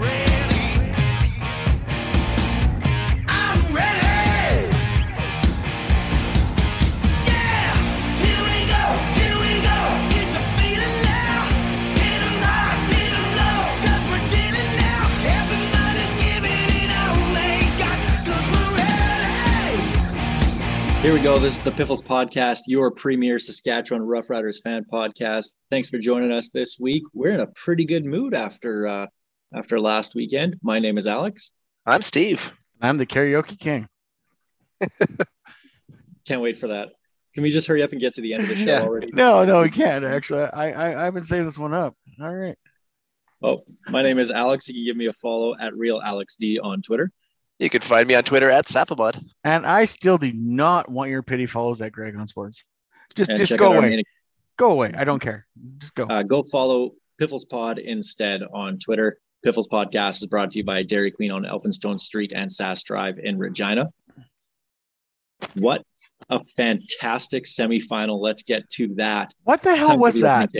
ready. I'm ready. Yeah, here we go, here we go. Get your feeling now. Hit 'em high, hit 'em low, 'cause we're dealing now. Everybody's giving it all they got, 'cause we're ready. Here we go. This is the Piffles Podcast, your premier Saskatchewan Rough Riders fan podcast. Thanks for joining us this week. We're in a pretty good mood after last weekend. My name is Alex. I'm Steve. I'm the karaoke king. Can't wait for that. Can we just hurry up and get to the end of the show already? No, we can't, actually. I've been saving this one up. All right. Oh, my name is Alex. You can give me a follow at RealAlexD on Twitter. You can find me on Twitter at Sapabod. And I still do not want your pity follows at Greg on Sports. Just go away. Go away. I don't care. Just go. Go follow Piffles Pod instead on Twitter. Piffles Podcast is brought to you by Dairy Queen on Elphinstone Street and Sass Drive in Regina. What a fantastic semifinal. Let's get to that. What the hell was that?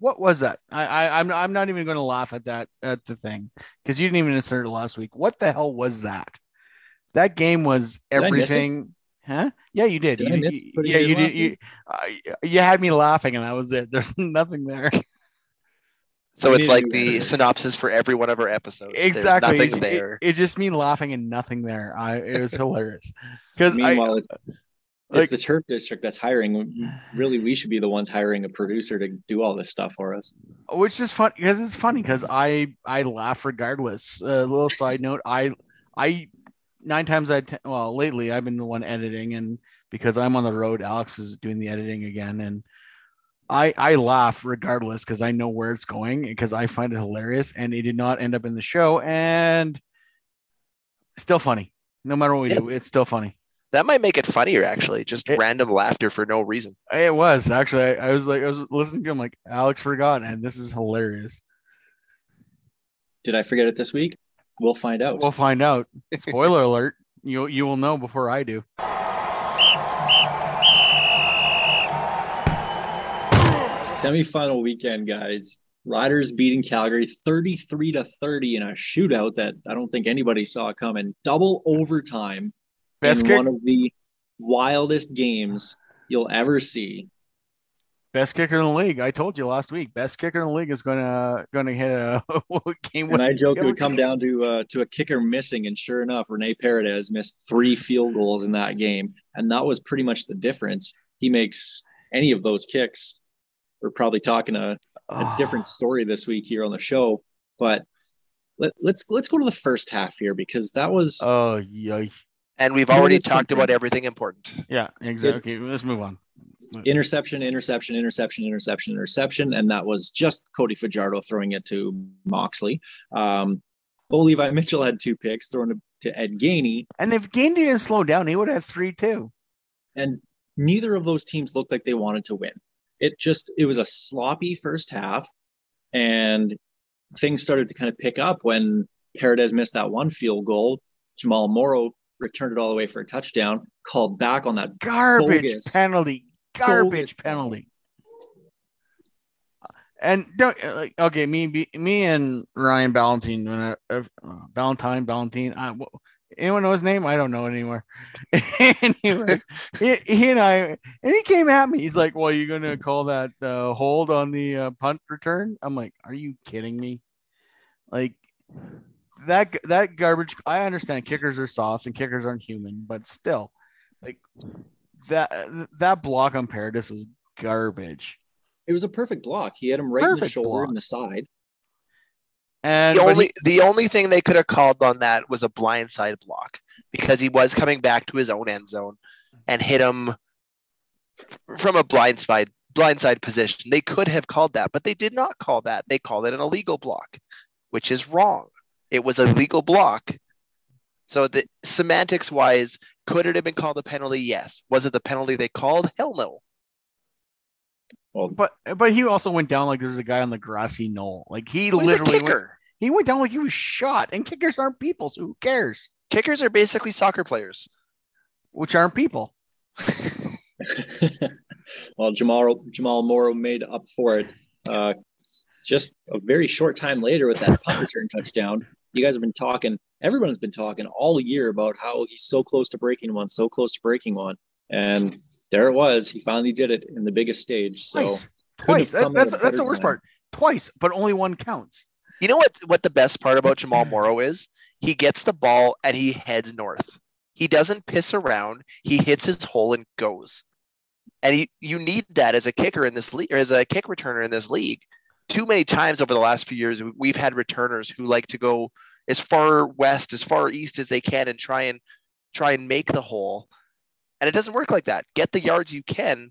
What was that? I'm not even going to laugh at the thing, because you didn't even insert it last week. What the hell was that? That game was everything. Huh? Yeah, you did. You did. You had me laughing, and that was it. There's nothing there. So it's like the synopsis for every one of our episodes. Exactly. There's nothing there. It's just me laughing and nothing there. It was hilarious. Meanwhile, it's the turf district that's hiring. Really, we should be the ones hiring a producer to do all this stuff for us. Which is fun, because it's funny, because I laugh regardless. A little side note, I 9 times lately I've been the one editing, and because I'm on the road, Alex is doing the editing again, and I laugh regardless, because I know where it's going, because I find it hilarious, and it did not end up in the show, and still funny. No matter what we do, it's still funny. That might make it funnier, actually. Just random laughter for no reason. It was actually. I was listening to him like, Alex forgot, and this is hilarious. Did I forget it this week? We'll find out. Spoiler alert. You will know before I do. Semi-final weekend, guys. Riders beating Calgary 33-30 in a shootout that I don't think anybody saw coming. Double overtime one of the wildest games you'll ever see. Best kicker in the league. I told you last week. Best kicker in the league is gonna hit a game winner. And I joked it would come down to a kicker missing, and sure enough, Renee Paredes missed 3 field goals in that game, and that was pretty much the difference. He makes any of those kicks. We're probably talking a different story this week here on the show, but let's go to the first half here, because that was and we've already talked about everything important. Yeah, exactly. Let's move on. Interception, and that was just Cody Fajardo throwing it to Moxley. Levi Mitchell had 2 picks thrown to Ed Gainey, and if Gainey didn't slow down, he would have 3 too. And neither of those teams looked like they wanted to win. It was a sloppy first half, and things started to kind of pick up when Paradis missed that 1 field goal. Jamal Morrow returned it all the way for a touchdown, called back on that garbage penalty. And me and Ryan Ballantine, anyone know his name? I don't know anymore. Anyway, he came at me. He's like, well, you're going to call that hold on the punt return? I'm like, are you kidding me? Like that garbage. I understand kickers are soft and kickers aren't human, but still, like that block on Paradis was garbage. It was a perfect block. He had him right in the shoulder and the side. And the only thing they could have called on that was a blindside block, because he was coming back to his own end zone and hit him from a blindside position. They could have called that, but they did not call that. They called it an illegal block, which is wrong. It was a legal block. So the semantics wise, could it have been called a penalty? Yes. Was it the penalty they called? Hell no. Well, but he also went down like there was a guy on the grassy knoll. Like he went down like he was shot. And kickers aren't people, so who cares? Kickers are basically soccer players. which aren't people. Well, Jamal Morrow made up for it just a very short time later with that punt return touchdown. You guys have been talking, everyone's been talking all year about how he's so close to breaking one. And there it was. He finally did it in the biggest stage. So twice. That's the worst part. Twice, but only one counts. You know what the best part about Jamal Morrow is? He gets the ball and he heads north. He doesn't piss around. He hits his hole and goes. And you need that as a kicker in this league, or as a kick returner in this league. Too many times over the last few years, we've had returners who like to go as far west, as far east as they can and try and make the hole. And it doesn't work like that. Get the yards you can,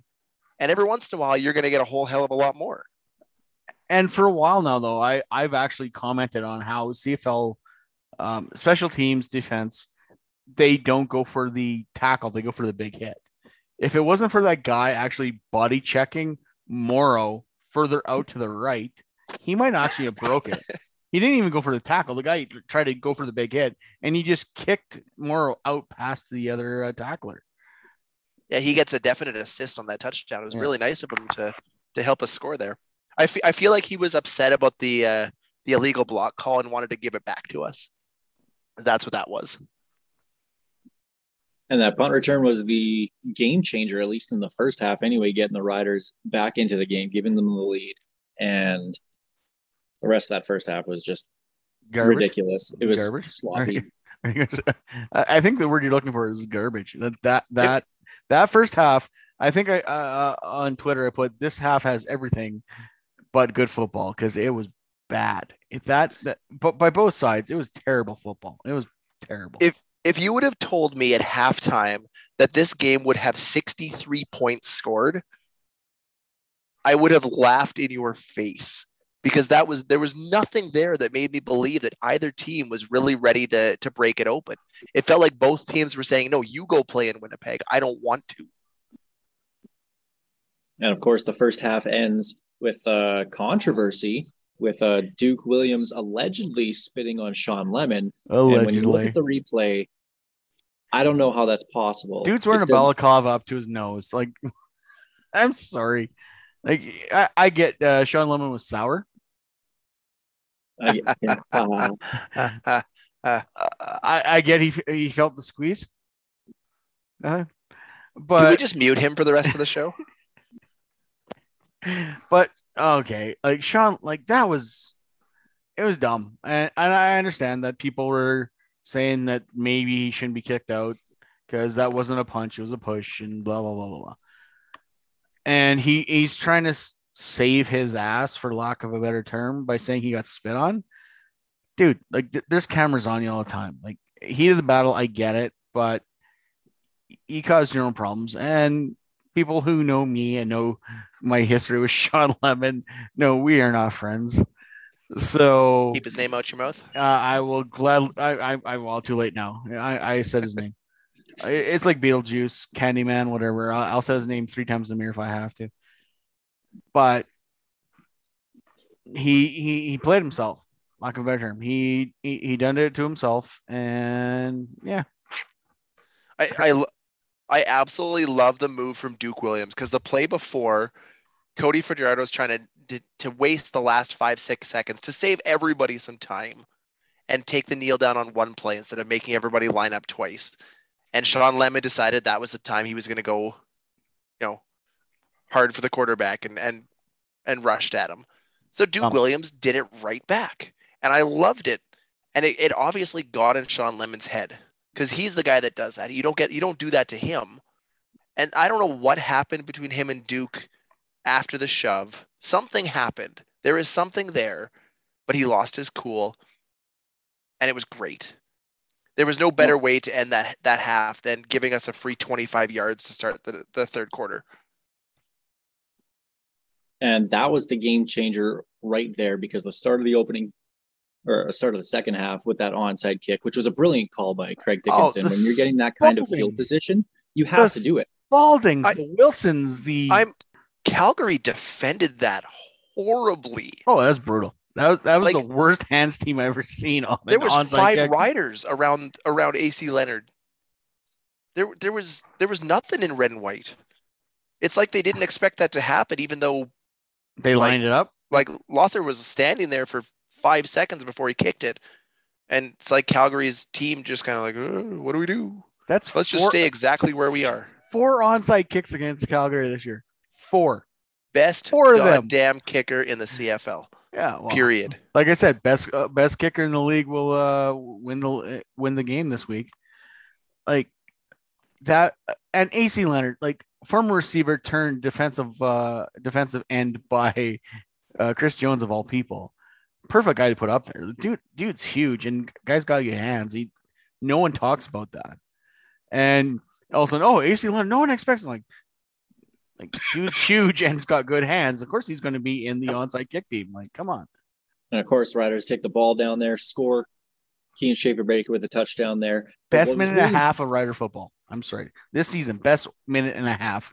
and every once in a while, you're going to get a whole hell of a lot more. And for a while now, though, I've actually commented on how CFL special teams defense, they don't go for the tackle. They go for the big hit. If it wasn't for that guy actually body checking Morrow further out to the right, he might actually have broken it. He didn't even go for the tackle. The guy tried to go for the big hit, and he just kicked Morrow out past the other tackler. Yeah, he gets a definite assist on that touchdown. It was really nice of him to help us score there. I feel like he was upset about the illegal block call and wanted to give it back to us. That's what that was. And that punt return was the game changer, at least in the first half anyway, getting the Riders back into the game, giving them the lead. And the rest of that first half was just garbage. Ridiculous. It was garbage. Sloppy. I think the word you're looking for is garbage. That first half, I think I on Twitter, I put this half has everything but good football because it was bad. But by both sides, it was terrible football. It was terrible. If you would have told me at halftime that this game would have 63 points scored, I would have laughed in your face because there was nothing there that made me believe that either team was really ready to break it open. It felt like both teams were saying, no, you go play in Winnipeg. I don't want to. And of course, the first half ends with controversy with Duke Williams allegedly spitting on Sean Lemon. Allegedly. And when you look at the replay, I don't know how that's possible. Dude's wearing a balaclava up to his nose. Like, I'm sorry. Like, I get Sean Lemon was sour. I get he felt the squeeze. But can we just mute him for the rest of the show? But okay, like Sean, like that was, it was dumb, and I understand that people were saying that maybe he shouldn't be kicked out because that wasn't a punch, it was a push, and blah blah blah blah blah. And he's trying to save his ass, for lack of a better term, by saying he got spit on. Dude, like there's cameras on you all the time. Like heat of the battle, I get it, but you caused your own problems. And people who know me and know my history with Sean Lemon know we are not friends. So keep his name out your mouth. I will gladly. I'm all too late now. I said his name. It's like Beetlejuice, Candyman, whatever. I'll say his name 3 times in the mirror if I have to. But he played himself, lack of a better term. He done it to himself, and yeah. I absolutely love the move from Duke Williams because the play before, Cody Fajardo is trying to waste the last 5-6 seconds to save everybody some time and take the kneel down on one play instead of making everybody line up twice. And Sean Lemon decided that was the time he was going to go, hard for the quarterback and rushed at him. So Duke Williams did it right back, and I loved it. And it obviously got in Sean Lemon's head. Because he's the guy that does that. You don't do that to him. And I don't know what happened between him and Duke after the shove. Something happened. There is something there, but he lost his cool, and it was great. There was no better way to end that half than giving us a free 25 yards to start the third quarter. And that was the game changer right there because the start of the opening or start of the second half with that onside kick, which was a brilliant call by Craig Dickinson. When you're getting that kind of field position, you have to do it. Spalding, Wilson's the... Calgary defended that horribly. Oh, that's brutal. That was the worst hands team I've ever seen. There was 5 kick. Riders around AC Leonard. there was nothing in red and white. It's like they didn't expect that to happen, even though they lined it up. Like Lauther was standing there for 5 seconds before he kicked it, and it's like Calgary's team just kind of like, oh, what do we do? Let's just stay exactly where we are. 4 onside kicks against Calgary this year. 4. Best goddamn kicker in the CFL. Yeah. Well, period. Like I said, best kicker in the league will win the game this week. Like that, and AC Leonard, like former receiver turned defensive end by Chris Jones of all people. Perfect guy to put up there. Dude's huge, and guys got to get hands. No one talks about that. And also, AC Leonard, no one expects him. Like dude's huge and has got good hands. Of course, he's going to be in the onside kick team. Like, come on. And of course, Riders take the ball down there, score. Keon Schaefer-Baker with a touchdown there. Best minute and a half of Rider football. I'm sorry, this season, best minute and a half.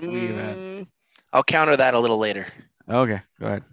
I'll counter that a little later. Okay, go ahead.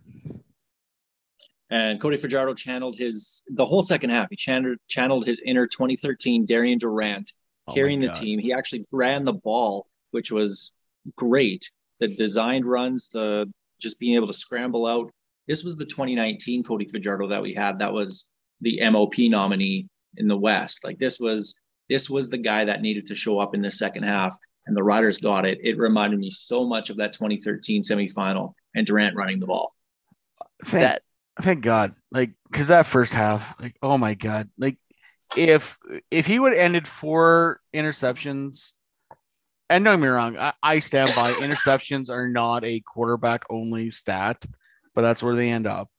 And Cody Fajardo channeled the whole second half. He channeled his inner 2013 Darian Durant, carrying the team. He actually ran the ball, which was great. The designed runs, the just being able to scramble out. This was the 2019 Cody Fajardo that we had. That was the MOP nominee in the West. Like this was the guy that needed to show up in the second half, and the Riders got it. It reminded me so much of that 2013 semifinal and Durant running the ball. Thank God. Like, cause that first half, like, oh my God. Like if he would have ended 4 interceptions, and don't get me wrong, I stand by interceptions are not a quarterback only stat, but that's where they end up.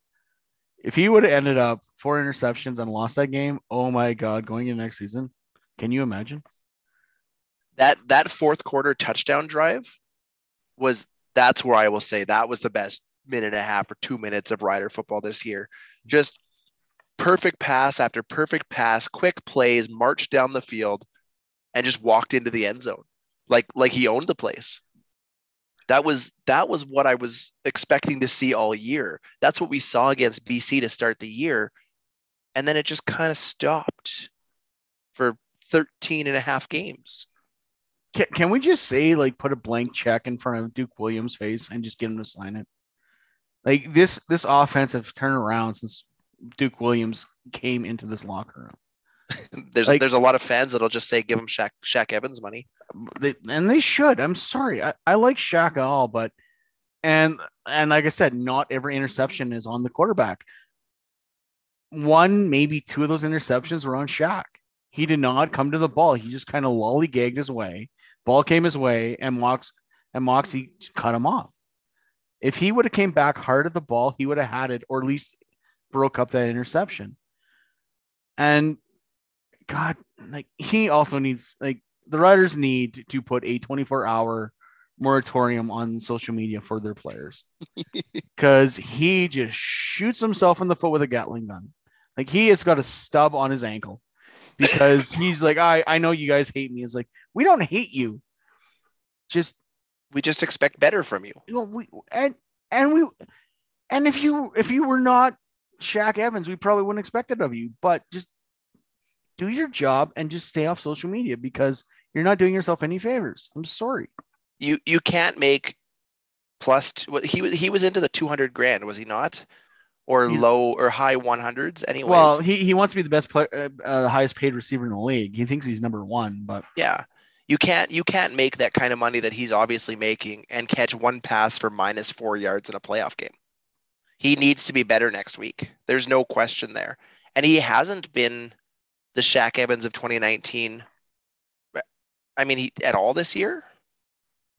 If he would have ended up 4 interceptions and lost that game, oh my God, going into next season, can you imagine? That fourth quarter touchdown drive that's where I will say that was the best minute and a half or 2 minutes of Rider football this year. Just perfect pass after perfect pass, quick plays, marched down the field, and just walked into the end zone. Like he owned the place. That was what I was expecting to see all year. That's what we saw against BC to start the year. And then it just kind of stopped for 13 and a half games. Can we just say, like, put a blank check in front of Duke Williams' face and just get him to sign it? Like this offense has turned around since Duke Williams came into this locker room. There's a lot of fans that'll just say, give him Shaq Evans money. They should. I'm sorry. I like Shaq at all, but and like I said, not every interception is on the quarterback. 1, maybe 2 of those interceptions were on Shaq. He did not come to the ball. He just kind of lollygagged hhis way. Ball came his way, and Moxley cut him off. If he would have came back hard at the ball, he would have had it, or at least broke up that interception. And God, like he also needs, like the Riders need to put a 24-hour moratorium on social media for their players, because he just shoots himself in the foot with a Gatling gun. Like he has got a stub on his ankle because he's like, I know you guys hate me. It's like, we don't hate you. We just expect better from you. And if you were not Shaq Evans, we probably wouldn't expect it of you. But just do your job and just stay off social media, because you're not doing yourself any favors. I'm sorry. You can't make he was into the $200,000, was he not? Or low or high 100s anyways. Well, he wants to be the best player, the highest paid receiver in the league. He thinks he's number one, but yeah. You can't make that kind of money that he's obviously making and catch 1 pass for minus 4 yards in a playoff game. He needs to be better next week. There's no question there. And he hasn't been the Shaq Evans of 2019. I mean, at all this year.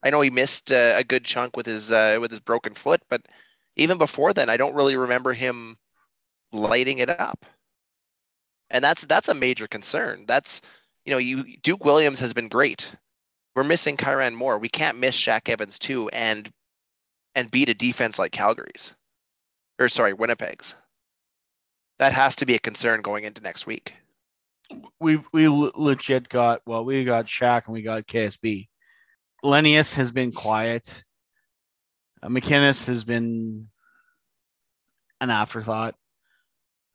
I know he missed a good chunk with his broken foot, but even before then, I don't really remember him lighting it up. And that's a major concern. Duke Williams has been great. We're missing Kyran Moore. We can't miss Shaq Evans too, and beat a defense like Winnipeg's. That has to be a concern going into next week. We got Shaq and we got KSB. Lenius has been quiet. McInnes has been an afterthought.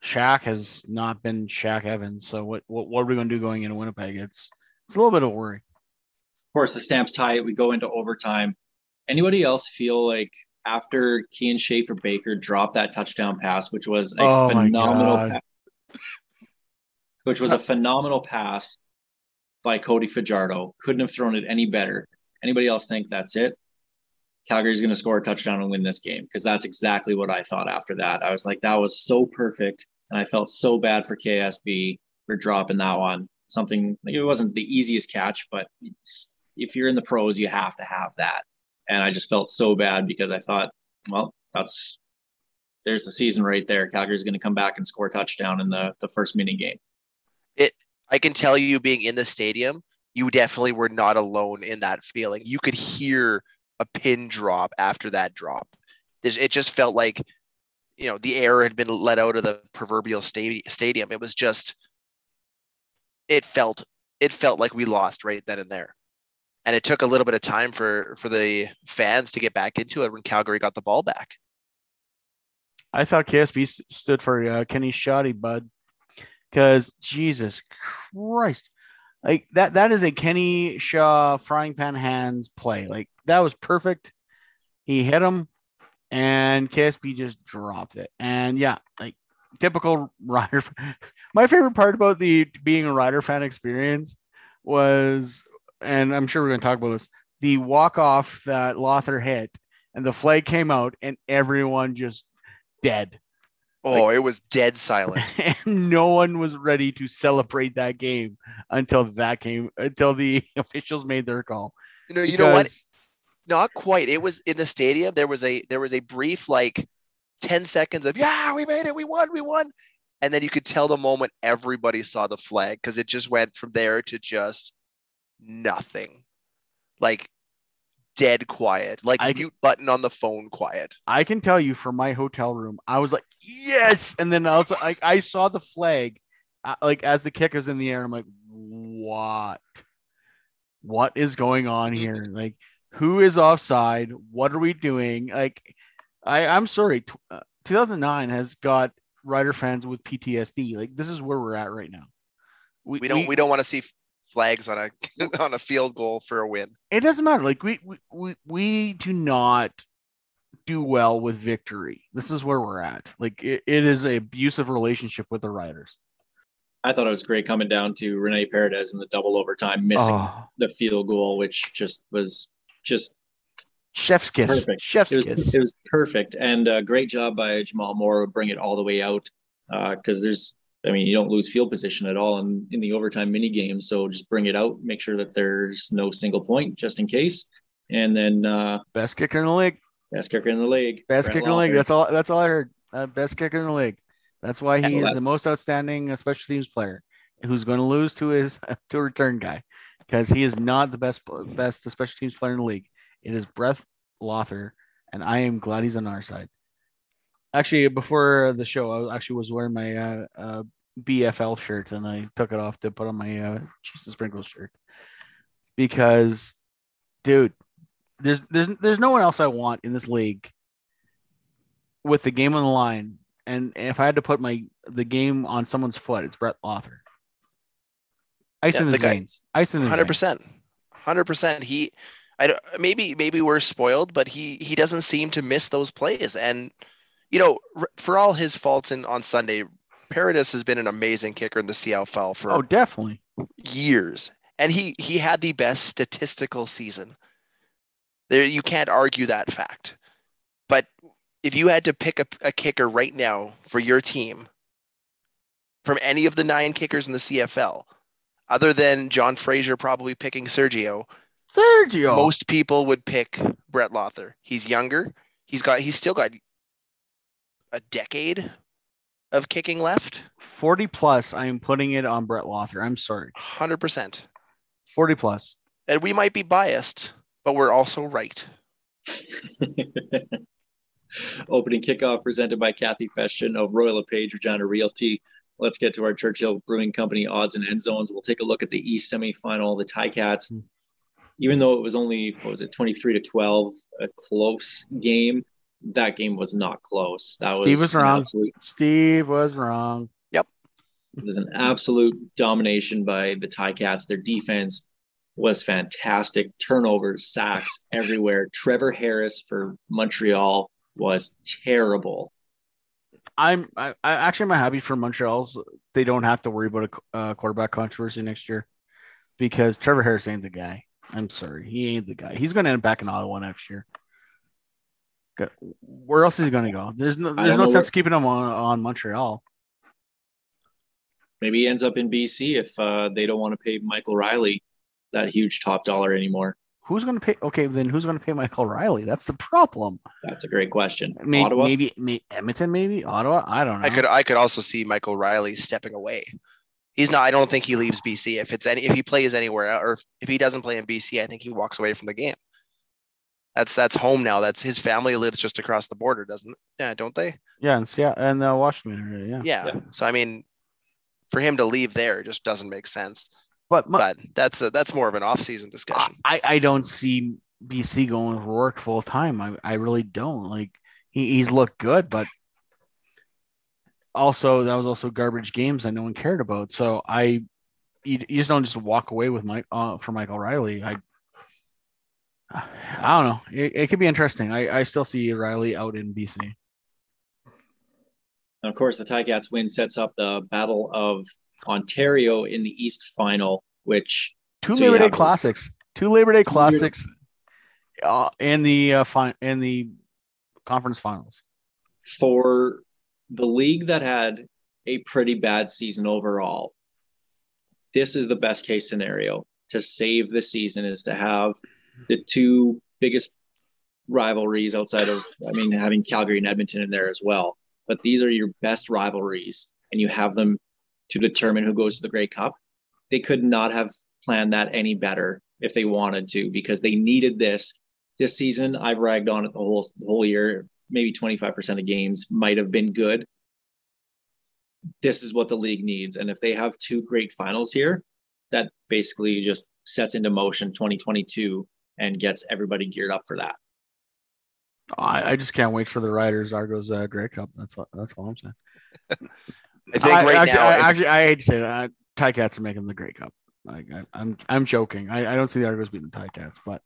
Shaq has not been Shaq Evans. So what are we going to do going into Winnipeg? It's a little bit of worry. course, the Stamps tie it. We go into overtime. Anybody else feel like after Keon Schaefer-Baker dropped that touchdown pass, which was a phenomenal pass by Cody Fajardo. Couldn't have thrown it any better. Anybody else think that's it? Calgary's going to score a touchdown and win this game, because that's exactly what I thought after that. I was like, that was so perfect, and I felt so bad for KSB for dropping that one. Something like, it wasn't the easiest catch, but it's, if you're in the pros, you have to have that. And I just felt so bad because I thought, well, there's the season right there. Calgary's going to come back and score a touchdown in the first mini game. I can tell you, being in the stadium, you definitely were not alone in that feeling. You could hear a pin drop after that drop. It just felt like, you know, the air had been let out of the proverbial stadium. It was just, it felt like we lost right then and there. And it took a little bit of time for the fans to get back into it when Calgary got the ball back. I thought KSB stood for Kenny Shoddy, bud, because Jesus Christ, like that is a Kenny Shaw frying pan hands play. Like, that was perfect. He hit him, and KSB just dropped it. And yeah, like typical Rider. My favorite part about the being a Rider fan experience was, and I'm sure we're going to talk about this, the walk-off that Lauther hit, and the flag came out, and everyone just dead. Oh, it was dead silent. And no one was ready to celebrate that game until the officials made their call. You know what? Not quite. It was in the stadium. There was a brief, like, 10 seconds of, yeah, we made it. We won. And then you could tell the moment everybody saw the flag, because it just went from there to just nothing. Like, dead quiet, like mute button on the phone quiet. I can tell you, from my hotel room, I was like, yes. And then also I saw the flag, like, as the kick is in the air. I'm like, what is going on here? Like, who is offside? What are we doing? Like, I'm sorry. 2009 has got Rider fans with PTSD. Like, this is where we're at right now. We don't want to see flags on a field goal for a win. It doesn't matter. Like, we do not do well with victory. This is where we're at. Like, it is an abusive relationship with the Riders. I thought it was great coming down to Renee Paredes in the double overtime, missing the field goal, which just was chef's kiss. Perfect. It was perfect. And a great job by Jamal Morrow, bring it all the way out, because you don't lose field position at all in the overtime mini game. So just bring it out, make sure that there's no single point, just in case. And then best kicker in the league. That's all I heard. Best kicker in the league. That's why he is the most outstanding special teams player, who's going to lose to his to a return guy, because he is not the best special teams player in the league. It is Brett Lauther, and I am glad he's on our side. Actually, before the show, I was wearing my BFL shirt, and I took it off to put on my Cheese and Sprinkles shirt, because, dude, there's no one else I want in this league with the game on the line. And if I had to put the game on someone's foot, it's Brett Lauther. Ice in his veins. 100%. Maybe we're spoiled, but he doesn't seem to miss those plays. And, you know, for all his faults on Sunday, Paradis has been an amazing kicker in the CFL for definitely years. And he had the best statistical season. There, you can't argue that fact. But if you had to pick a kicker right now for your team from any of the 9 kickers in the CFL, other than John Fraser probably picking Sergio, most people would pick Brett Lauther. He's younger. He's still got a decade of kicking left. 40 plus. I am putting it on Brett Lauther. I'm sorry. 100%. 40 plus. And we might be biased, but we're also right. Opening kickoff presented by Kathy Feshton of Royal LePage Regina Realty. Let's get to our Churchill Brewing Company odds and end zones. We'll take a look at the East semifinal, the Ticats. Even though it was only, 23-12, a close game, that game was not close. Steve was wrong. Yep. It was an absolute domination by the Ticats. Their defense was fantastic. Turnovers, sacks everywhere. Trevor Harris for Montreal was terrible. I'm happy for Montreal's. They don't have to worry about a quarterback controversy next year because Trevor Harris ain't the guy. I'm sorry. He ain't the guy. He's going to end back in Ottawa next year. Where else is he going to go? There's no sense keeping him on Montreal. Maybe he ends up in BC if they don't want to pay Michael Reilly that huge top dollar anymore. Who's going to pay? Okay, then who's going to pay Michael Reilly? That's the problem. That's a great question. Maybe Edmonton, maybe Ottawa. I don't know. I could also see Michael Reilly stepping away. He's not. I don't think he leaves BC if he plays anywhere, or if he doesn't play in BC. I think he walks away from the game. That's home now. That's his family lives just across the border, don't they? Yeah, and Seattle and Washington area. Yeah. So I mean, for him to leave there just doesn't make sense. But that's more of an off-season discussion. I don't see BC going with Rourke full time. I really don't. Like he's looked good, but also that was also garbage games that no one cared about. So you just don't just walk away with for Michael Reilly. I don't know. It could be interesting. I still see Reilly out in BC. And of course, the Ticats win sets up the Battle of Ontario in the East Final, which two Labor Day Classics, and the conference finals for the league that had a pretty bad season overall. This is the best case scenario to save the season is to have the two biggest rivalries outside of, I mean, having Calgary and Edmonton in there as well. But these are your best rivalries, and you have them to determine who goes to the Grey Cup. They could not have planned that any better if they wanted to, because they needed this season. I've ragged on it the whole year. Maybe 25% of games might have been good. This is what the league needs. And if they have two great finals here, that basically just sets into motion 2022 and gets everybody geared up for that. I just can't wait for the Riders Argos Grey Cup. That's all I'm saying. I think I hate to say that. Ticats are making the Grey Cup. Like, I'm joking. I don't see the Argos beating the Ticats, but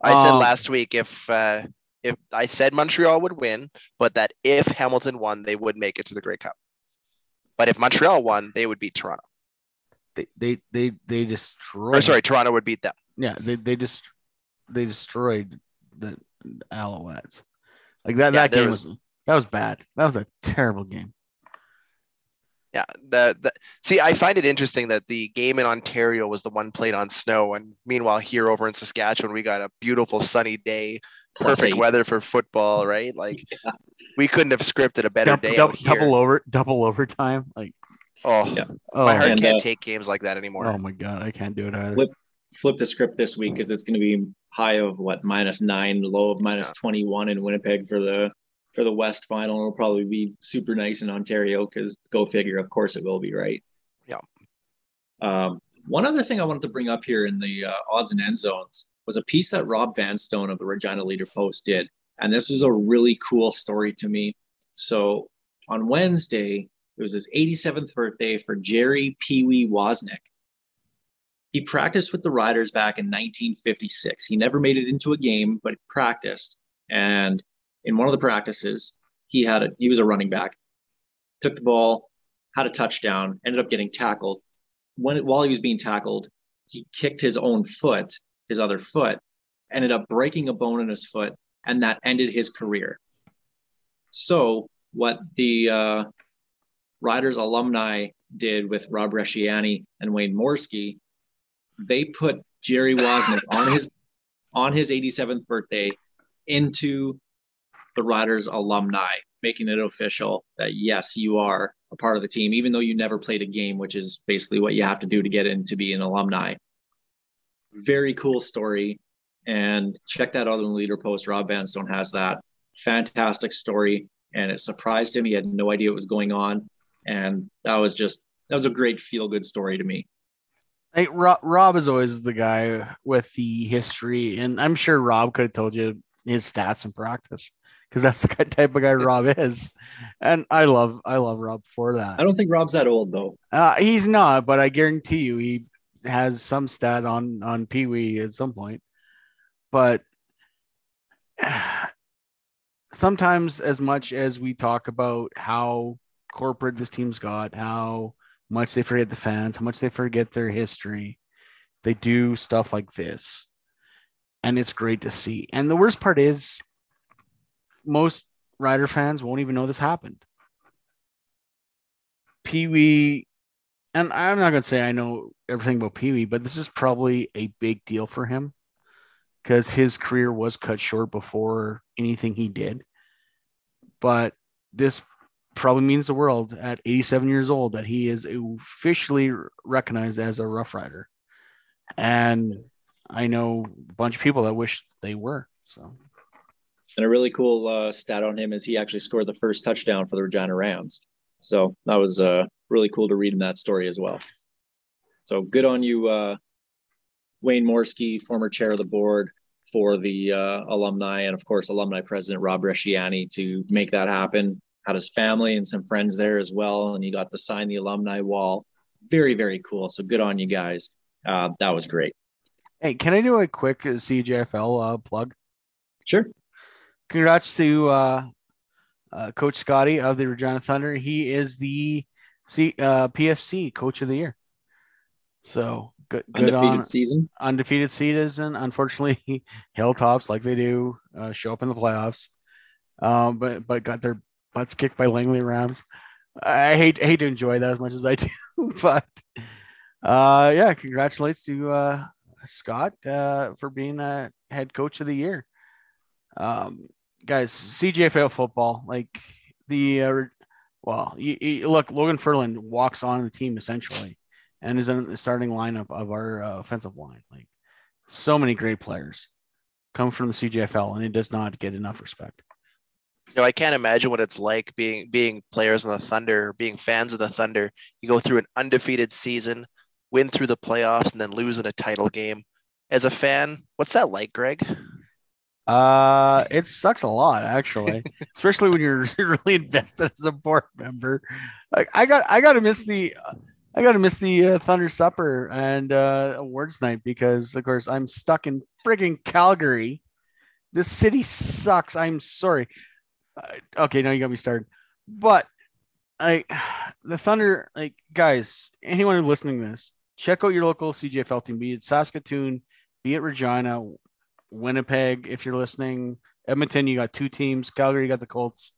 I said last week if I said Montreal would win, but that if Hamilton won, they would make it to the Grey Cup. But if Montreal won, they would beat Toronto. They destroyed. Toronto would beat them. Yeah, they destroyed the Alouettes. Like that game was bad. That was a terrible game. Yeah, I find it interesting that the game in Ontario was the one played on snow, and meanwhile here over in Saskatchewan we got a beautiful sunny day, perfect weather for football, right? Like we couldn't have scripted a better day out here. Double overtime, like my heart can't take games like that anymore. Oh my god, I can't do it either. Flip the script this week because it's going to be high of -9, low of -21 in Winnipeg for the West Final. It'll probably be super nice in Ontario because go figure, of course it will be, right? Yeah. One other thing I wanted to bring up here in the odds and end zones was a piece that Rob Vanstone of the Regina Leader Post did. And this was a really cool story to me. So on Wednesday, it was his 87th birthday for Jerry Pee-wee Wozniak. He practiced with the Riders back in 1956. He never made it into a game, but practiced. And in one of the practices, he was a running back, took the ball, had a touchdown, ended up getting tackled. While he was being tackled, he kicked his own foot, his other foot, ended up breaking a bone in his foot, and that ended his career. So what the Riders alumni did with Rob Resciani and Wayne Morsky, they put Jerry Wozniak on his 87th birthday into the Riders alumni, making it official that, yes, you are a part of the team, even though you never played a game, which is basically what you have to do to get in to be an alumni. Very cool story. And check that out on the Leader Post. Rob Vanstone has that. Fantastic story. And it surprised him. He had no idea what was going on. And that was a great feel-good story to me. Hey, Rob is always the guy with the history. And I'm sure Rob could have told you his stats in practice, because that's the type of guy Rob is, and I love Rob for that. I don't think Rob's that old though. He's not, but I guarantee you, he has some stat on Pee Wee at some point, but sometimes as much as we talk about how corporate this team's got, how much they forget the fans, how much they forget their history, they do stuff like this. And it's great to see. And the worst part is most Rider fans won't even know this happened. Pee Wee, and I'm not going to say I know everything about Pee Wee, but this is probably a big deal for him because his career was cut short before anything he did. But this probably means the world at 87 years old that he is officially recognized as a Rough Rider. And I know a bunch of people that wish they were. So, and a really cool stat on him is he actually scored the first touchdown for the Regina Rams. So that was really cool to read in that story as well. So good on you, Wayne Morsky, former chair of the board for the alumni, and of course, alumni president Rob Resciani, to make that happen. Had his family and some friends there as well, and he got to sign the alumni wall. Very, very cool. So good on you guys. That was great. Hey, can I do a quick CJFL plug? Sure. Congrats to Coach Scotty of the Regina Thunder. He is the PFC Coach of the Year. So good undefeated on season. Undefeated season. Unfortunately, Hilltops, like they do, show up in the playoffs, but got their butts kicked by Langley Rams. I hate to enjoy that as much as I do, but yeah, congratulations to Scott for being a head coach of the year. Guys, CJFL football, like the well, you look, Logan Ferland walks on the team essentially and is in the starting lineup of our offensive line. Like, so many great players come from the CJFL, and it does not get enough respect. You know, I can't imagine what it's like being players on the Thunder, being fans of the Thunder. You go through an undefeated season, win through the playoffs, and then lose in a title game. As a fan, what's that like, Greg? It sucks a lot, actually, especially when you're really invested as a board member. Like, I gotta miss the Thunder supper and awards night because, of course, I'm stuck in frigging Calgary. This city sucks. I'm sorry. Okay, now you got me started. But the Thunder, like, guys, anyone who's listening to this, check out your local CJFL team. Be it Saskatoon, be it Regina, Winnipeg, if you're listening, Edmonton, you got two teams. Calgary, you got the Colts.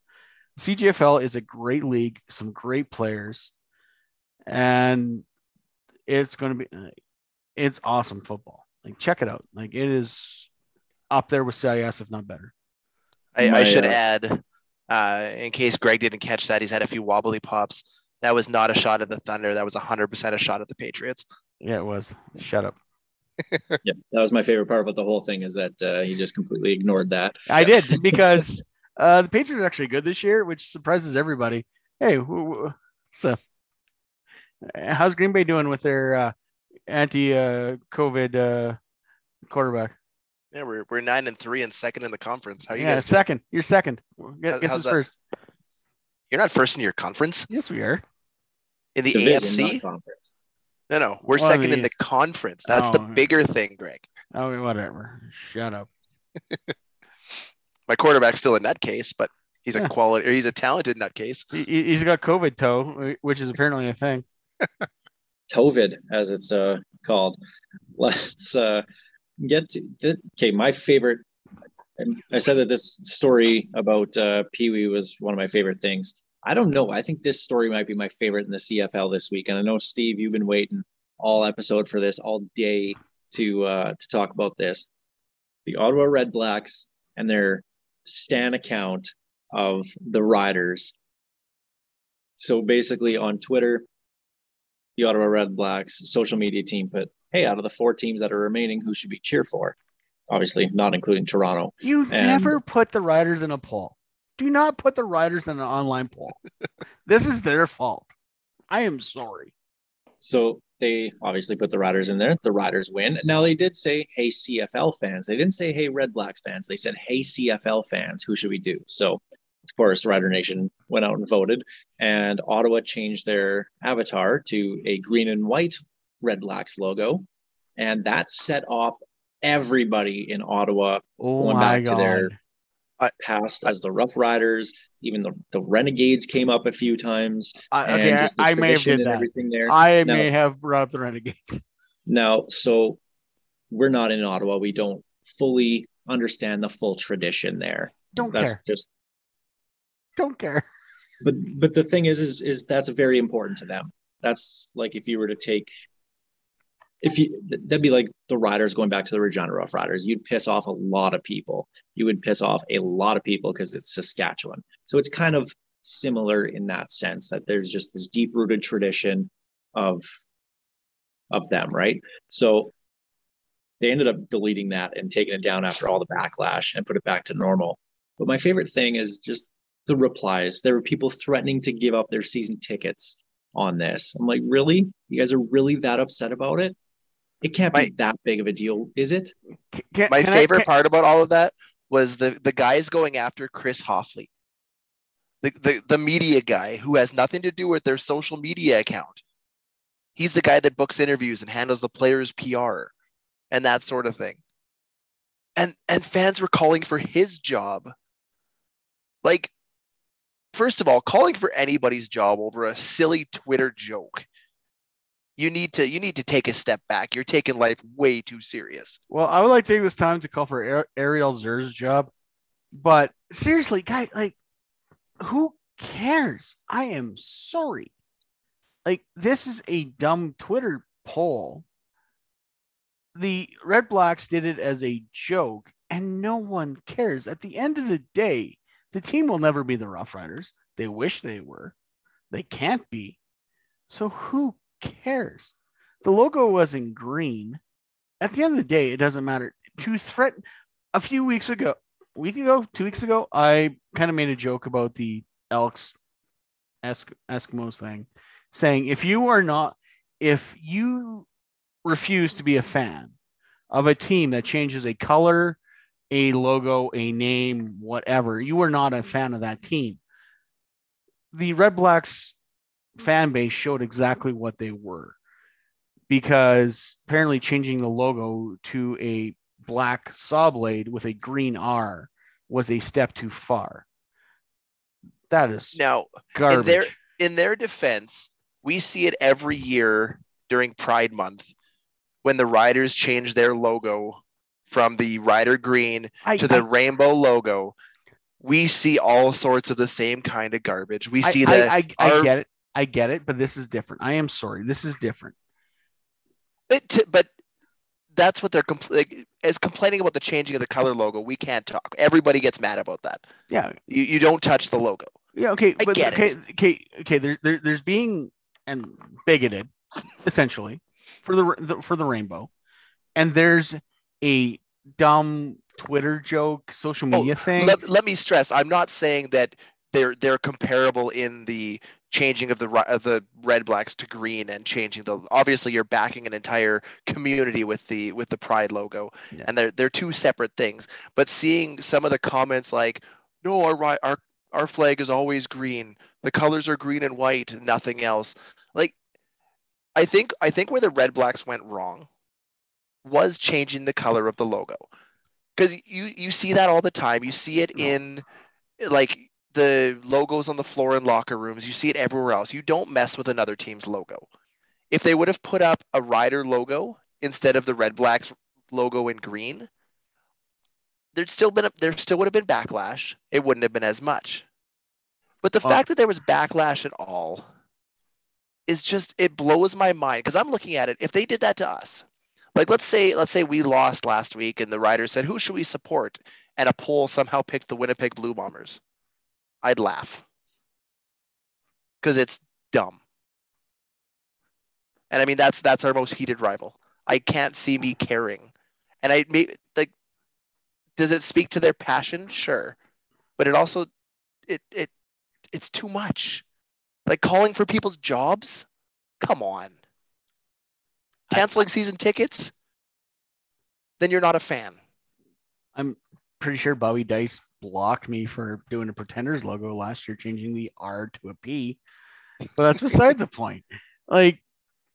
CJFL is a great league, some great players, and it's awesome football. Like, check it out. Like, it is up there with CIS, if not better. I should add, in case Greg didn't catch that, he's had a few wobbly pops. That was not a shot at the Thunder. That was 100% a shot at the Patriots. Yeah, it was. Shut up. Yeah, that was my favorite part about the whole thing is that he just completely ignored that. I did, because the Patriots are actually good this year, which surprises everybody. Hey, so how's Green Bay doing with their anti-COVID quarterback? Yeah, we're 9-3 and second in the conference. How are you guys? Second. Doing? You're second. Guess first. You're not first in your conference. Yes, we are. In the AFC conference. No, we're second in the conference. That's the bigger thing, Greg. Oh, whatever. Shut up. My quarterback's still a nutcase, but he's a quality, or he's a talented nutcase. He's got COVID toe, which is apparently a thing. Tovid, as it's called. Let's get to okay. My favorite. I said that this story about Pee Wee was one of my favorite things. I don't know. I think this story might be my favorite in the CFL this week. And I know, Steve, you've been waiting all episode for this, all day to talk about this. The Ottawa Redblacks and their Stan account of the Riders. So basically on Twitter, the Ottawa Redblacks social media team put, hey, out of the four teams that are remaining, who should we cheer for? Obviously, not including Toronto. You've never put the Riders in a poll. Do not put the Riders in an online poll. This is their fault. I am sorry. So they obviously put the Riders in there. The Riders win. Now, they did say, hey, CFL fans. They didn't say, hey, Red Blacks fans. They said, hey, CFL fans, who should we do? So, of course, Rider Nation went out and voted. And Ottawa changed their avatar to a green and white Redblacks logo. And that set off everybody in Ottawa going back to their past as the Rough Riders. Even the Renegades came up a few times. I may have did that. May have brought up the Renegades. No, so we're not in Ottawa. We don't fully understand the full tradition there. Don't care. But the thing is that's very important to them. That's like that'd be like the Riders going back to the Regina Rough Riders. You'd piss off a lot of people. You would piss off a lot of people because it's Saskatchewan. So it's kind of similar in that sense that there's just this deep-rooted tradition of them, right? So they ended up deleting that and taking it down after all the backlash and put it back to normal. But my favorite thing is just the replies. There were people threatening to give up their season tickets on this. I'm like, really? You guys are really that upset about it? It can't be that big of a deal, is it? My favorite part about all of that was the guys going after Chris Hoffley, the media guy who has nothing to do with their social media account. He's the guy that books interviews and handles the players' PR and that sort of thing. And fans were calling for his job. Like, first of all, calling for anybody's job over a silly Twitter joke. You need to take a step back. You're taking life way too serious. Well, I would like to take this time to call for Ariel Zer's job. But seriously, guy, like, who cares? I am sorry. Like, this is a dumb Twitter poll. The Redblacks did it as a joke, and no one cares. At the end of the day, the team will never be the Rough Riders. They wish they were. They can't be. So who cares? The logo was in green. At the end of the day, it doesn't matter. To threaten a few weeks ago, a week ago, 2 weeks ago, I kind of made a joke about the Elks Eskimos thing, saying if you refuse to be a fan of a team that changes a color, a logo, a name, whatever, you are not a fan of that team. The Redblacks fan base showed exactly what they were, because apparently changing the logo to a black saw blade with a green R was a step too far. That is now garbage. In their defense, we see it every year during Pride Month when the Riders change their logo from the Rider Green to the Rainbow logo. We see all sorts of the same kind of garbage. We see that. I get it, but this is different. I am sorry. This is different. But that's what they're complaining about, the changing of the color logo. We can't talk. Everybody gets mad about that. Yeah. You don't touch the logo. Yeah. Okay. Okay. There's being and bigoted essentially for the rainbow, and there's a dumb Twitter joke, social media thing. Let me stress, I'm not saying that they're comparable in the changing of the Redblacks to green and changing the. Obviously, you're backing an entire community with the Pride logo, yeah. And they're two separate things. But seeing some of the comments like, "No, our flag is always green. The colors are green and white, and nothing else." Like, I think where the Redblacks went wrong was changing the color of the logo, because you see that all the time. You see it in like the logos on the floor in locker rooms. You see it everywhere else. You don't mess with another team's logo. If they would have put up a Rider logo instead of the Redblacks logo in green, there still would have been backlash. It wouldn't have been as much. But the fact that there was backlash at all is just, it blows my mind, because I'm looking at it. If they did that to us, like let's say we lost last week and the Riders said, "Who should we support?" and a poll somehow picked the Winnipeg Blue Bombers, I'd laugh, because it's dumb. And I mean, that's our most heated rival. I can't see me caring. And does it speak to their passion? Sure. But it also, it's too much. Like, calling for people's jobs? Come on. Canceling season tickets? Then you're not a fan. I'm pretty sure Bobby Dice blocked me for doing a Pretenders logo last year, changing the R to a P, but that's beside the point. Like,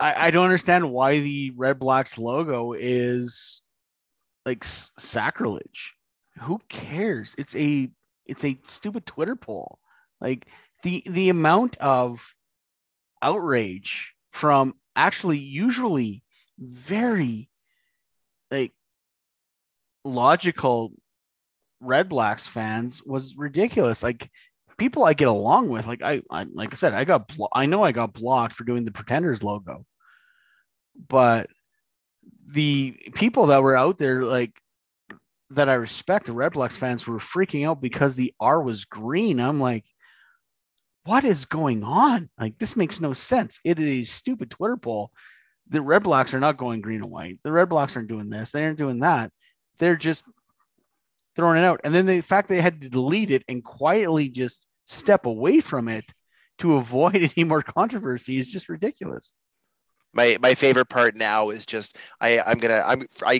I don't understand why the Redblacks logo is like sacrilege. Who cares? It's a stupid Twitter poll. Like the amount of outrage from actually usually very like logical Redblacks fans was ridiculous. Like people I get along with, like I like I said, I got blocked for doing the Pretenders logo, but the people that were out there, like that I respect, the Redblacks fans were freaking out because the R was green. I'm like, what is going on? Like, this makes no sense. It is a stupid Twitter poll. The Redblacks are not going green and white. The Redblacks aren't doing this. They aren't doing that. They're just throwing it out. And then the fact they had to delete it and quietly just step away from it to avoid any more controversy is just ridiculous. My favorite part now is just I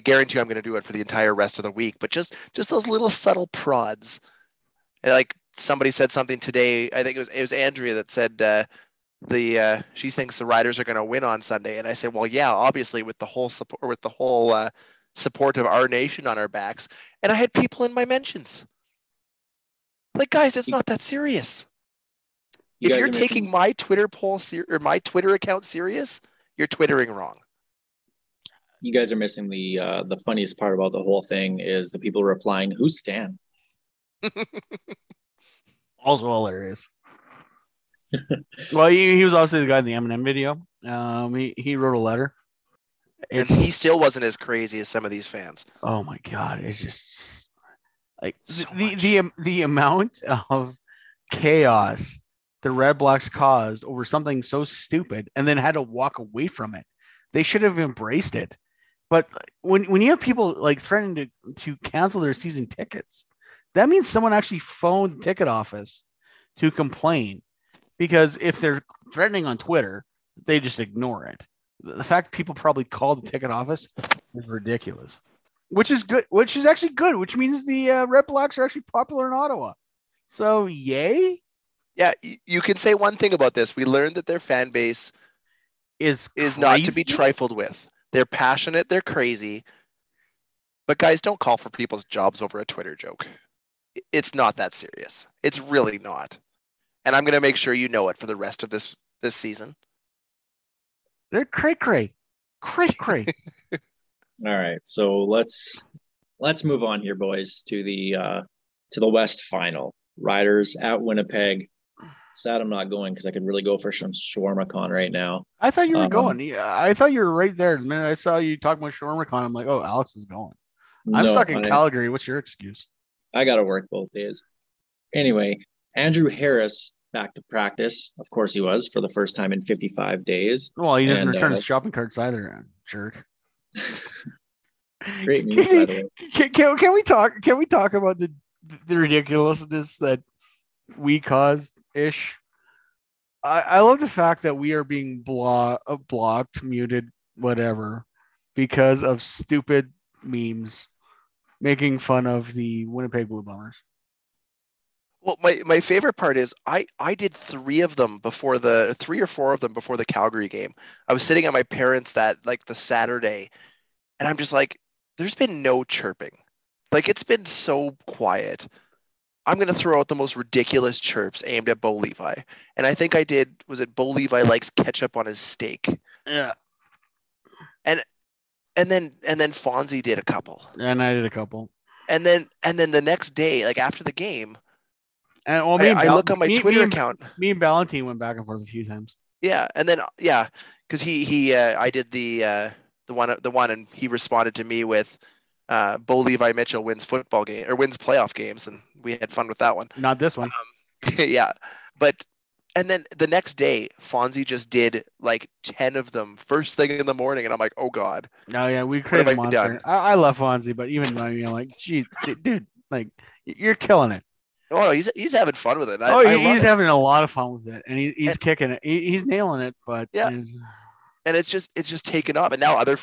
guarantee I'm gonna do it for the entire rest of the week. But just those little subtle prods, and like somebody said something today. I think it was Andrea that said she thinks the Riders are gonna win on Sunday. And I said, well, yeah, obviously with the whole support of our nation on our backs. And I had people in my mentions like, guys, it's not that serious. If you're taking my Twitter poll or my Twitter account serious, you're twittering wrong. You guys are missing the funniest part about the whole thing is the people replying, "Who's Stan?" Also hilarious. Well, he was obviously the guy in the Eminem video. He wrote a letter. And he still wasn't as crazy as some of these fans. Oh my God! It's just like so the amount of chaos the Redblacks caused over something so stupid and then had to walk away from it. They should have embraced it. But when you have people like threatening to cancel their season tickets, that means someone actually phoned the ticket office to complain, because if they're threatening on Twitter, they just ignore it. The fact people probably called the ticket office is ridiculous, which is good, which is actually good, which means the Redblacks are actually popular in Ottawa. So yay. Yeah, you can say one thing about this. We learned that their fan base is not to be trifled with. They're passionate. They're crazy. But guys, don't call for people's jobs over a Twitter joke. It's not that serious. It's really not. And I'm going to make sure you know it for the rest of this season. They're cray-cray. Cray-cray. All right. So let's move on here, boys, to the West Final. Riders at Winnipeg. Sad I'm not going because I could really go for some ShawarmaCon right now. I thought you were going. Yeah, I thought you were right there. The minute I saw you talking about ShawarmaCon, I'm like, oh, Alex is going. I'm stuck in Calgary. What's your excuse? I got to work both days. Anyway, Andrew Harris back to practice. Of course he was, for the first time in 55 days. Well, he doesn't return his shopping carts either, jerk. Great news, by the way. Can we talk about the ridiculousness that we caused ish. I love the fact that we are being blocked, muted, whatever, because of stupid memes making fun of the Winnipeg Blue Bombers. Well, my favorite part is I did three or four of them before the Calgary game. I was sitting at my parents' the Saturday, and I'm just like, there's been no chirping. Like, it's been so quiet. I'm going to throw out the most ridiculous chirps aimed at Bo Levi. And I think I did, was it Bo Levi likes ketchup on his steak? Yeah. And then Fonzie did a couple. And I did a couple. And then the next day, like after the game, I look on my Twitter account. Me and Valentine went back and forth a few times. Yeah. And then, yeah, because he I did the one and he responded to me with, Bo Levi Mitchell wins football game or wins playoff games, and we had fun with that one. Not this one. Yeah, but and then the next day, Fonzie just did like 10 of them first thing in the morning, and I'm like, oh God. No, yeah, we created a monster. I love Fonzie, but even though you're like, geez, dude, like you're killing it. Oh, he's having fun with it. He's having a lot of fun with it, and he's kicking it. He's nailing it, but yeah. And it's just taken up, and now other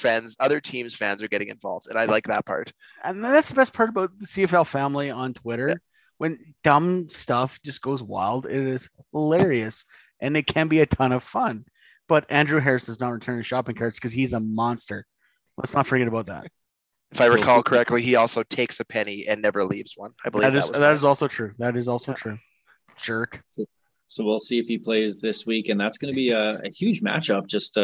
teams' fans are getting involved, and I like that part. And that's the best part about the CFL family on Twitter. Yeah. When dumb stuff just goes wild, it is hilarious, and it can be a ton of fun. But Andrew Harris does not return his shopping carts because he's a monster. Let's not forget about that. If I recall correctly, he also takes a penny and never leaves one. I believe that is also true. That is also true. Jerk. So we'll see if he plays this week, and that's going to be a huge matchup just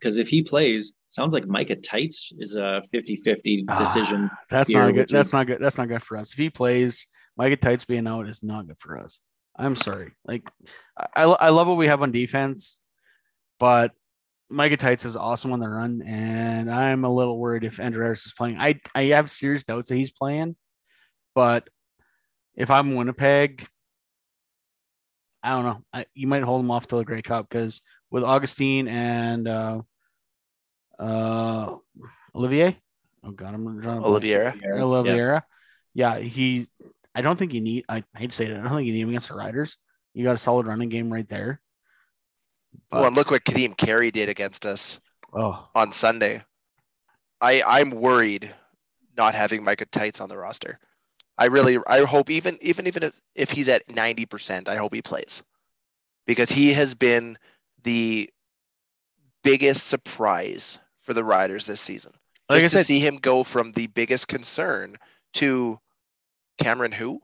because if he plays, sounds like Micah Tights is a 50-50 decision. That's not good. That's not good for us. If he plays, Micah Tights being out is not good for us. I'm sorry. Like, I love what we have on defense, but Micah Tights is awesome on the run, and I'm a little worried if Andrew Harris is playing. I have serious doubts that he's playing, but if I'm Winnipeg, I don't know. You might hold him off till the Grey Cup because with Augustine and Olivier. Oh God, I'm drawing Oliveira. Yeah, I don't think you need. I hate to say it. I don't think you need him against the Riders. You got a solid running game right there. But, well, and look what Kadeem Carey did against us on Sunday. I'm worried not having Micah Tights on the roster. I hope even if he's at 90%, I hope he plays because he has been the biggest surprise for the Riders this season. Like Just I said, to see him go from the biggest concern to Cameron who?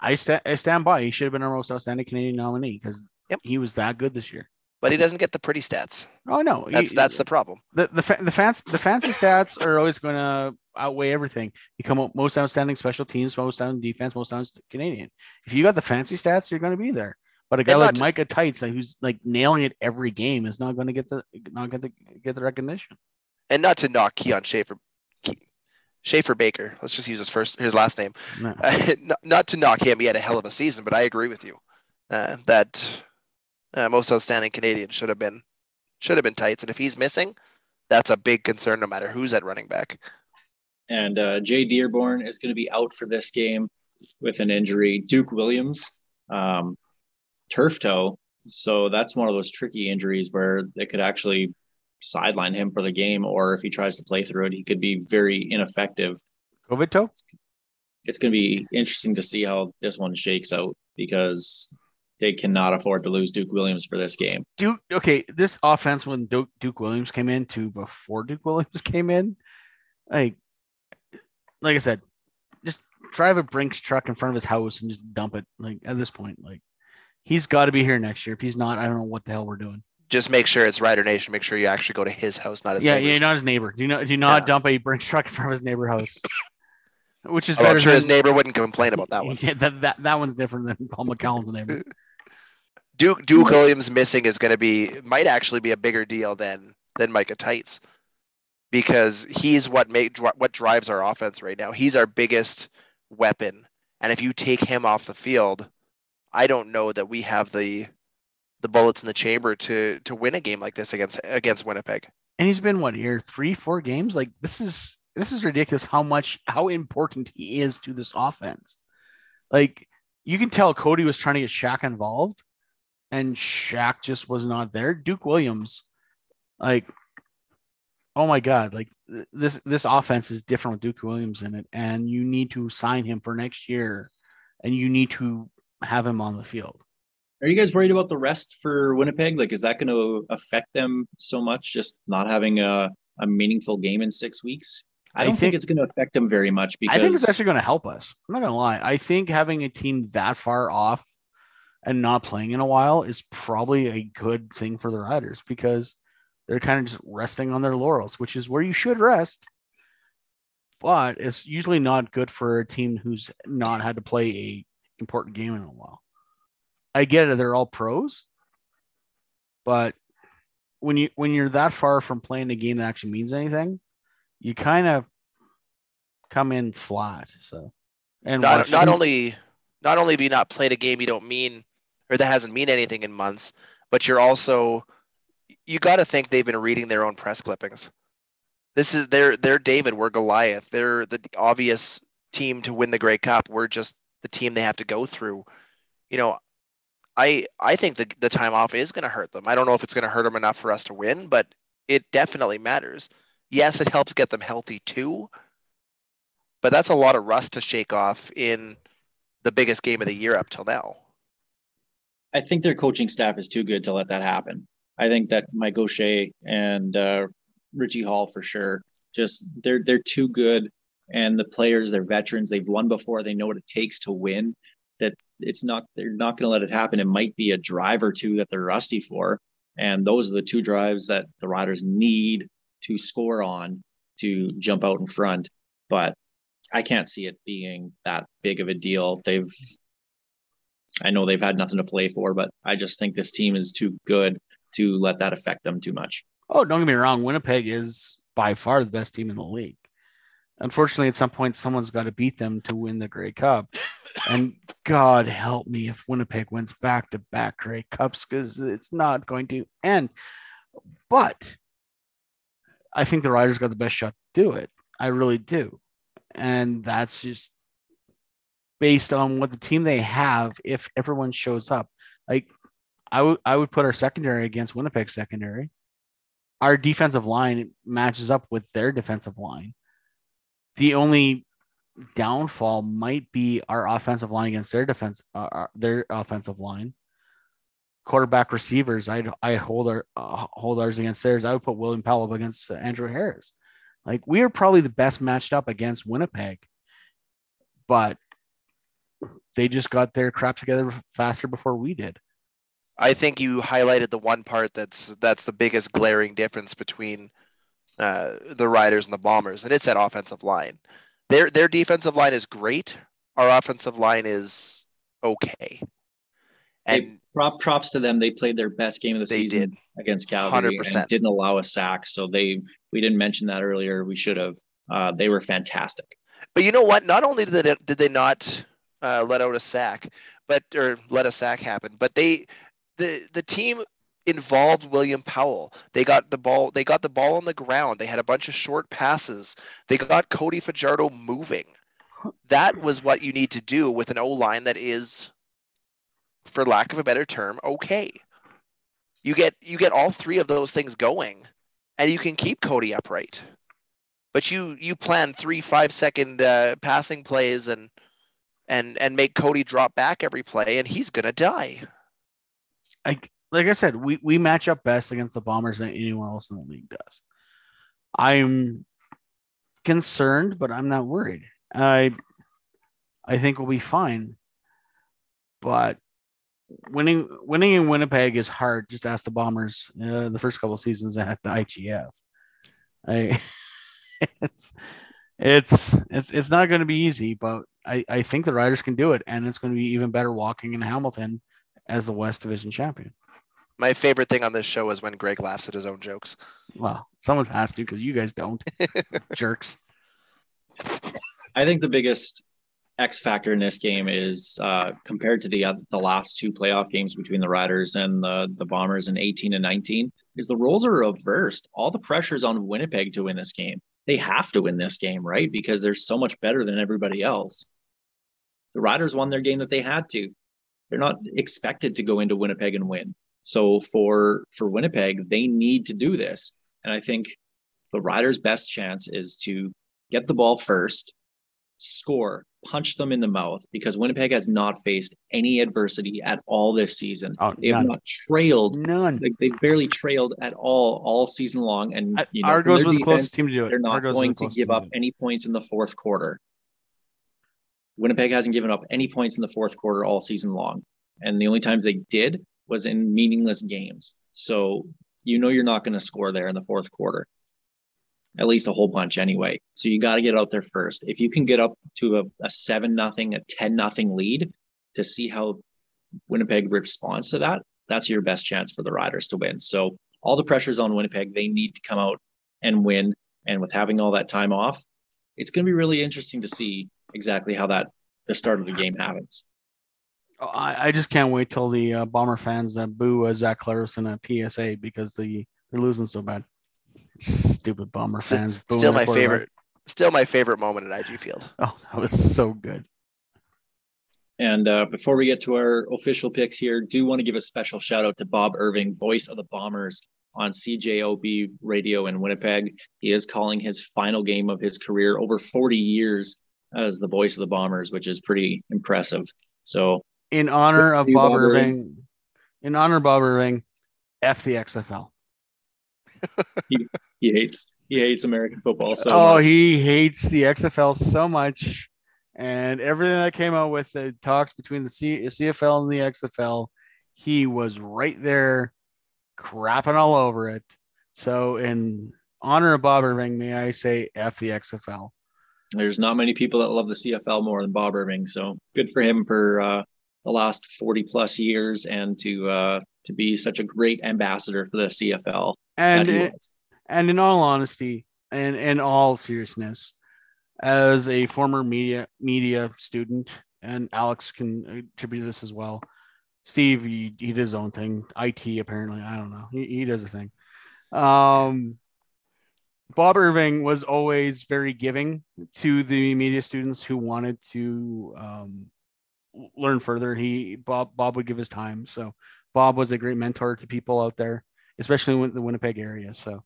I stand by. He should have been our most outstanding Canadian nominee because he was that good this year. But he doesn't get the pretty stats. Oh no, that's the problem. The fancy stats are always going to outweigh everything. You come up most outstanding special teams, most outstanding defense, most outstanding Canadian. If you got the fancy stats, you're going to be there. But a guy like Micah Tights, who's like nailing it every game, is not going to get the recognition. And not to knock Keon Schaefer-Baker. Let's just use his last name. No. Not to knock him. He had a hell of a season, but I agree with you that. Most outstanding Canadian should have been Tights, and if he's missing, that's a big concern no matter who's at running back. And Jay Dearborn is going to be out for this game with an injury. Duke Williams, turf toe, so that's one of those tricky injuries where they could actually sideline him for the game, or if he tries to play through it, he could be very ineffective. COVID toe? It's going to be interesting to see how this one shakes out because they cannot afford to lose Duke Williams for this game. This offense when Duke Williams came in to before Duke Williams came in, like I said, just drive a Brinks truck in front of his house and just dump it. Like at this point, like he's got to be here next year. If he's not, I don't know what the hell we're doing. Just make sure it's Rider Nation. Make sure you actually go to his house, not his neighbor's. Yeah, not his neighbor. Do not dump a Brinks truck in front of his neighbor's house. Which is better. I'm sure his neighbor wouldn't complain about that one. Yeah, that one's different than Paul McCallum's neighbor. Duke Williams missing is going to might actually be a bigger deal than Micah Tights because he's what drives our offense right now. He's our biggest weapon, and if you take him off the field, I don't know that we have the bullets in the chamber to win a game like this against Winnipeg. And he's been three, four games. Like this is ridiculous how important he is to this offense. Like you can tell Cody was trying to get Shaq involved. And Shaq just was not there. Duke Williams, oh my God, this offense is different with Duke Williams in it, and you need to sign him for next year, and you need to have him on the field. Are you guys worried about the rest for Winnipeg? Is that going to affect them so much, just not having a meaningful game in 6 weeks? I don't think it's going to affect them very much. Because I think it's actually going to help us. I'm not going to lie. I think having a team that far off and not playing in a while is probably a good thing for the Riders because they're kind of just resting on their laurels, which is where you should rest. But it's usually not good for a team who's not had to play a important game in a while. I get it. They're all pros, but when you're that far from playing a game that actually means anything, you kind of come in flat. So, and not only have you not played a game you don't mean, or that hasn't mean anything in months, but you're also, you got to think they've been reading their own press clippings. This is they're David, we're Goliath. They're the obvious team to win the Grey Cup. We're just the team they have to go through. You know, I think the time off is going to hurt them. I don't know if it's going to hurt them enough for us to win, but it definitely matters. Yes, it helps get them healthy too, but that's a lot of rust to shake off in the biggest game of the year up till now. I think their coaching staff is too good to let that happen. I think that Mike O'Shea and Richie Hall, for sure, just they're too good. And the players, they're veterans. They've won before. They know what it takes to win. That it's not, they're not going to let it happen. It might be a drive or two that they're rusty for. And those are the two drives that the Riders need to score on to jump out in front. But I can't see it being that big of a deal. I know they've had nothing to play for, but I just think this team is too good to let that affect them too much. Oh, don't get me wrong. Winnipeg is by far the best team in the league. Unfortunately, at some point, someone's got to beat them to win the Grey Cup. And God help me if Winnipeg wins back-to-back Grey Cups, because it's not going to end. But I think the Riders got the best shot to do it. I really do. And that's just based on what the team they have, if everyone shows up. Like, I would put our secondary against Winnipeg's secondary. Our defensive line matches up with their defensive line. The only downfall might be our offensive line against their offensive line. Quarterback receivers, I hold ours against theirs. I would put William Powell up against Andrew Harris. Like, we are probably the best matched up against Winnipeg, but they just got their crap together faster before we did. I think you highlighted the one part that's the biggest glaring difference between the Riders and the Bombers, and it's that offensive line. Their defensive line is great. Our offensive line is okay. And props to them. They played their best game of the season against Calgary 100%. And didn't allow a sack. So we didn't mention that earlier. We should have. They were fantastic. But you know what? Not only did they not let out a sack, or let a sack happen, but the team involved William Powell. They got the ball on the ground. They had a bunch of short passes. They got Cody Fajardo moving. That was what you need to do with an O-line that is, for lack of a better term, okay. You get all three of those things going, and you can keep Cody upright. But you plan 3 5-second passing plays and make Cody drop back every play, and he's gonna die. Like I said, we match up best against the Bombers than anyone else in the league does. I'm concerned, but I'm not worried. I think we'll be fine. But winning in Winnipeg is hard. Just ask the Bombers the first couple of seasons at the IGF. It's not going to be easy, but I think the Riders can do it, and it's going to be even better walking in Hamilton as the West Division champion. My favorite thing on this show is when Greg laughs at his own jokes. Well, someone has to, because you guys don't. Jerks. I think the biggest X factor in this game is compared to the last two playoff games between the Riders and the Bombers in 18 and 19, is the roles are reversed. All the pressure's on Winnipeg to win this game. They have to win this game, right? Because they're so much better than everybody else. The Riders won their game that they had to. They're not expected to go into Winnipeg and win. So for Winnipeg, they need to do this. And I think the Riders' best chance is to get the ball first, score, punch them in the mouth, because Winnipeg has not faced any adversity at all this season. They have not trailed. None. Like, they've barely trailed at all season long. And Argos was the closest team to do it. They're not going to give up any points in the fourth quarter. Winnipeg hasn't given up any points in the fourth quarter all season long. And the only times they did was in meaningless games. So you're not going to score there in the fourth quarter, at least a whole bunch anyway. So you got to get out there first. If you can get up to a 7-0, a 10-0 lead to see how Winnipeg responds to that, that's your best chance for the Riders to win. So all the pressure's on Winnipeg. They need to come out and win. And with having all that time off, it's going to be really interesting to see exactly how the start of the game happens. I just can't wait till the Bomber fans boo Zach Clarison at PSA because they're losing so bad. Stupid Bomber fans. Still my favorite moment at IG Field. Oh, that was so good. And before we get to our official picks here, do want to give a special shout out to Bob Irving, voice of the Bombers on CJOB radio in Winnipeg. He is calling his final game of his career over 40 years as the voice of the Bombers, which is pretty impressive. So in honor of Bob Irving, in honor of Bob Irving, F the XFL. He hates American football. He hates the XFL so much. And everything that came out with the talks between the CFL and the XFL, he was right there crapping all over it. So in honor of Bob Irving, may I say F the XFL. There's not many people that love the CFL more than Bob Irving. So good for him for the last 40 plus years and to be such a great ambassador for the CFL. And in all honesty and in all seriousness, as a former media student, and Alex can attribute this as well, Steve, he did his own thing. IT, apparently. I don't know. He does a thing. Bob Irving was always very giving to the media students who wanted to learn further. Bob would give his time. So Bob was a great mentor to people out there, especially in the Winnipeg area. So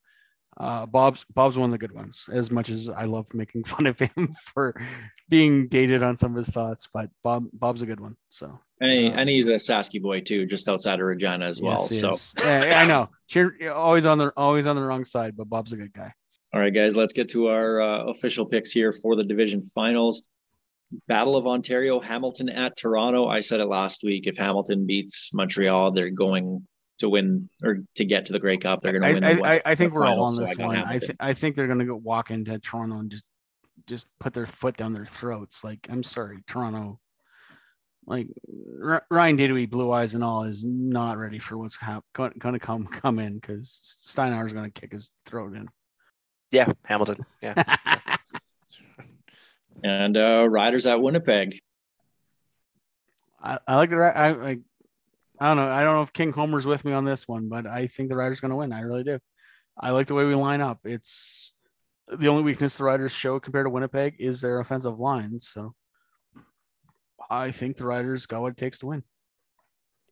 Bob's one of the good ones, as much as I love making fun of him for being dated on some of his thoughts, but Bob's a good one. So, and he's a Sasky boy too, just outside of Regina as well. Yes, so yeah, I know, always on the wrong side, but Bob's a good guy. All right, guys, let's get to our official picks here for the division finals. Battle of Ontario, Hamilton at Toronto. I said it last week. If Hamilton beats Montreal, they're going to win or to get to the Grey Cup. They're going to win. I think we're all on this one. I think they're going to go walk into Toronto and just put their foot down their throats. Like, I'm sorry, Toronto. Like, Ryan Diddy, blue eyes and all, is not ready for what's going to come in, because Steinauer's going to kick his throat in. Yeah, Hamilton. Yeah. And Riders at Winnipeg. I like the Riders. I don't know. I don't know if King Homer's with me on this one, but I think the Riders are going to win. I really do. I like the way we line up. It's the only weakness the Riders show compared to Winnipeg is their offensive line. So I think the Riders got what it takes to win.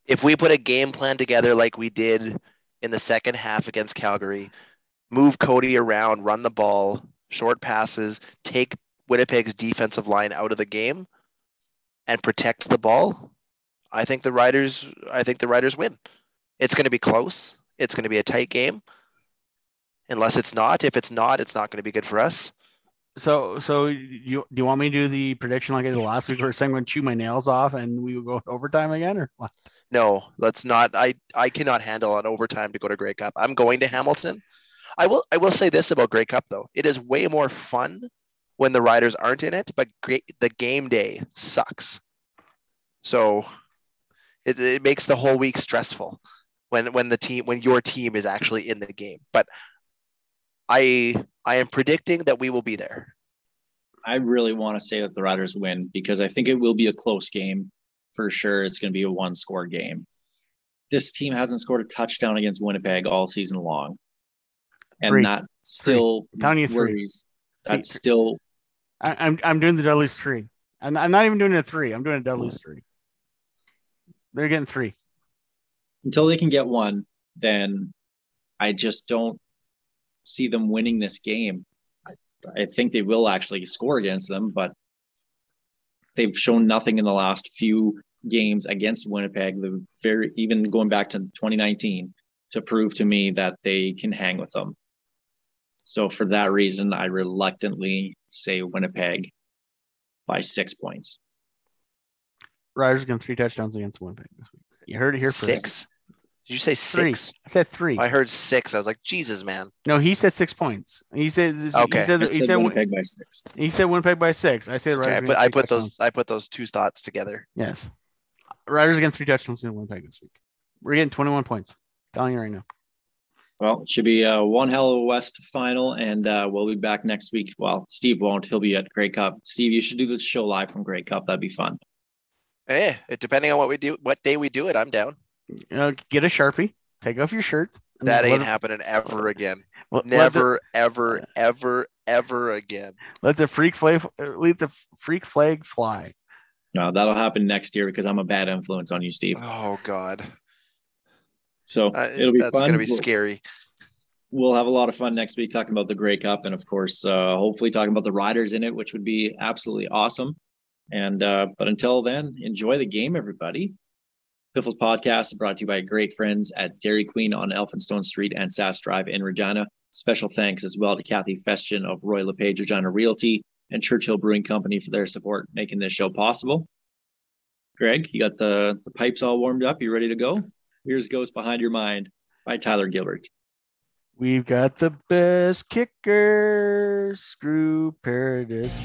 If we put a game plan together like we did in the second half against Calgary, move Cody around, run the ball, short passes, take Winnipeg's defensive line out of the game, and protect the ball, I think the Riders win. It's going to be close. It's going to be a tight game. Unless it's not. If it's not, it's not going to be good for us. So do you want me to do the prediction like I did last week, where I'm going to chew my nails off and we will go overtime again, or what? No, let's not. I cannot handle an overtime to go to Grey Cup. I'm going to Hamilton. I will say this about Grey Cup though. It is way more fun when the Riders aren't in it, but the game day sucks. So It makes the whole week stressful when your team is actually in the game. But I am predicting that we will be there. I really want to say that the Riders win, because I think it will be a close game for sure. It's going to be a one-score game. This team hasn't scored a touchdown against Winnipeg all season long, and that still worries. That's still. I'm doing the Dudley's three. I'm not even doing a three. I'm doing a Dudley's three. They're getting three. Until they can get one, then I just don't see them winning this game. I think they will actually score against them, but they've shown nothing in the last few games against Winnipeg. Even going back to 2019, to prove to me that they can hang with them. So for that reason, I reluctantly say Winnipeg by 6 points. Riders getting three touchdowns against Winnipeg this week. You heard it here first. Six. Did you say six? Three. I said three. I heard six. I was like, Jesus, man. No, he said 6 points. He said okay. He said Winnipeg by six. He said Winnipeg by six. I said Riders. Okay, I put those two thoughts together. Yes. Riders getting three touchdowns against Winnipeg this week. We're getting 21 points. I'm telling you right now. Well, it should be one hell of a West final, and we'll be back next week. Well, Steve won't. He'll be at Grey Cup. Steve, you should do this show live from Grey Cup. That'd be fun. Yeah, depending on what day we do it, I'm down. Get a Sharpie, take off your shirt. That ain't happening ever again. Never, ever again. Let the freak flag fly. No, that'll happen next year, because I'm a bad influence on you, Steve. Oh God. So it'll be fun. That's gonna be scary. We'll have a lot of fun next week talking about the Grey Cup, and of course, hopefully talking about the Riders in it, which would be absolutely awesome. And but until then, enjoy the game, everybody. Piffles Podcast is brought to you by great friends at Dairy Queen on Elphinstone Street and Sass Drive in Regina. Special thanks as well to Kathy Festian of Roy LePage Regina Realty and Churchill Brewing Company for their support making this show possible. Greg, you got the pipes all warmed up. You ready to go? Here's Goes Behind Your Mind by Tyler Gilbert. We've got the best kicker. Screw Paradis.